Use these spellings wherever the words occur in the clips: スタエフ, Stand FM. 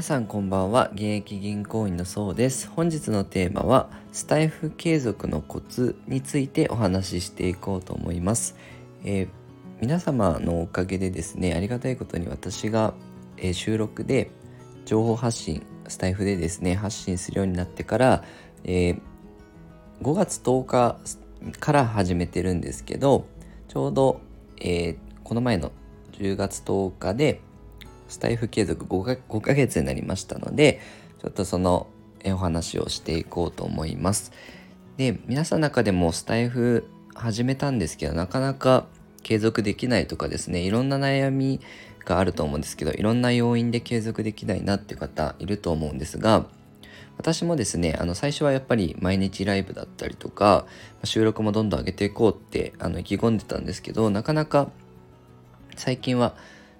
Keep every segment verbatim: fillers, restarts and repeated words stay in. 皆さんこんばんは。現役銀行員のそうです。本日のテーマはスタイフ継続のコツについてお話ししていこうと思います。えー、皆様のおかげでですね、ありがたいことに私が、えー、収録で情報発信、スタイフでですね発信するようになってから、えー、ごがつとおかから始めてるんですけど、ちょうど、えー、この前のじゅうがつとおかでスタイフ継続ごかげつになりましたので、ちょっとそのお話をしていこうと思います。で、皆さんの中でもスタイフ始めたんですけど、なかなか継続できないとかですね、いろんな悩みがあると思うんですけど、いろんな要因で継続できないなっていう方いると思うんですが、私もですねあの最初はやっぱり毎日ライブだったりとか収録もどんどん上げていこうってあの意気込んでたんですけど、なかなか最近は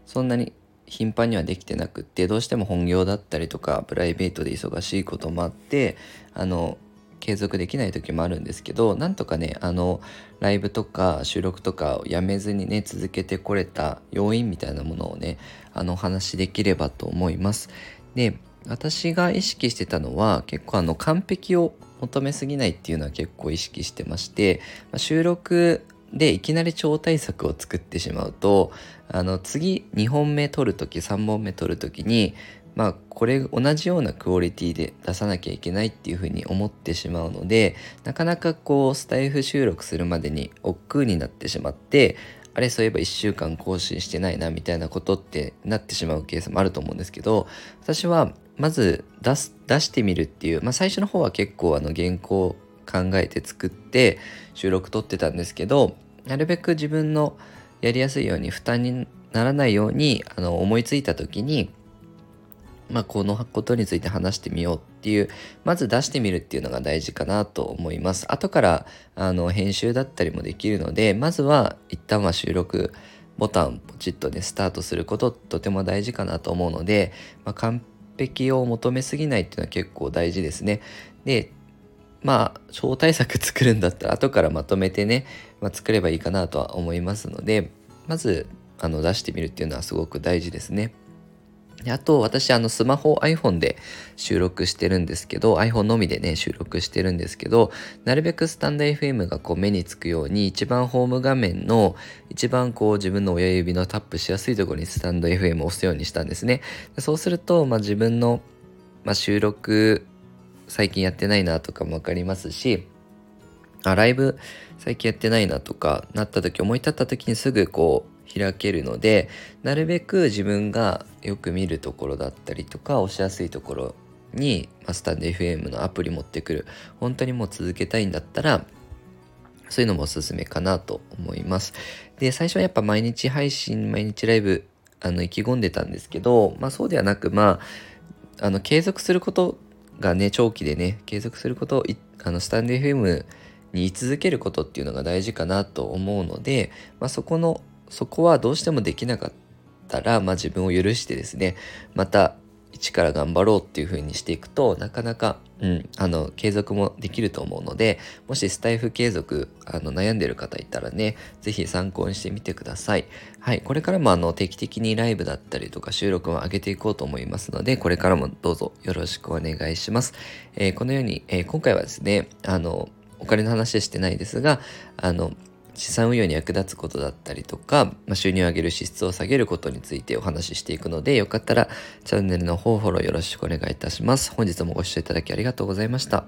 そんなに頻繁にはできてなくって、どうしても本業だったりとかプライベートで忙しいこともあってあの継続できない時もあるんですけど、なんとかねあのライブとか収録とかをやめずにね続けてこれた要因みたいなものをねあのお話しできればと思います。で、私が意識してたのは結構あの完璧を求めすぎないっていうのは結構意識してまして、まあ、収録でいきなり超大作を作ってしまうと、あの次にほんめ撮るときさんぼんめ撮るときに、まあこれ同じようなクオリティで出さなきゃいけないっていうふうに思ってしまうので、なかなかこうスタイフ収録するまでに億劫になってしまって、あれそういえばいっしゅうかん更新してないなみたいなことってなってしまうケースもあると思うんですけど、私はまず出す出してみるっていう、まあ、最初の方は結構あの原稿考えて作って収録撮ってたんですけど、なるべく自分のやりやすいように負担にならないようにあの思いついた時に、まあ、このことについて話してみようっていう、まず出してみるっていうのが大事かなと思います。後からあの編集だったりもできるので、まずは一旦は収録ボタンポチッとねスタートすることとても大事かなと思うので、まあ、完璧を求めすぎないっていうのは結構大事ですね。で、まあ超大作作るんだったら後からまとめてね、まあ、作ればいいかなとは思いますので、まずあの出してみるっていうのはすごく大事ですね。で、あと私あのスマホ iPhone で収録してるんですけど、 iPhone のみでね収録してるんですけど、なるべくスタンド エフエム がこう目につくように一番ホーム画面の一番こう自分の親指のタップしやすいところにスタンド エフエム を押すようにしたんですね。で、そうすると、まあ、自分の、まあ、収録最近やってないなとかも分かりますし、あライブ最近やってないなとかなった時、思い立った時にすぐこう開けるので、なるべく自分がよく見るところだったりとか押しやすいところに、まあ、スタンド エフエム のアプリ持ってくる。本当にもう続けたいんだったらそういうのもおすすめかなと思います。で、最初はやっぱ毎日配信毎日ライブあの意気込んでたんですけど、まあ、そうではなく、まあ、あの継続することがね長期でね継続することをあのスタンド エフエム に居続けることっていうのが大事かなと思うので、まあ、そこのそこはどうしてもできなかったら、まあ、自分を許してですね、また一から頑張ろうっていう風にしていくと、なかなか、うん、あの継続もできると思うので、もしスタイフ継続あの悩んでる方いたらね、ぜひ参考にしてみてください。はい、これからもあの定期的にライブだったりとか収録を上げていこうと思いますので、これからもどうぞよろしくお願いします。えー、このように、えー、今回はですね、あのお金の話はしてないですが、あの資産運用に役立つことだったりとか、まあ、収入を上げる支出を下げることについてお話ししていくので、よかったらチャンネルの方フォローよろしくお願いいたします。本日もご視聴いただきありがとうございました。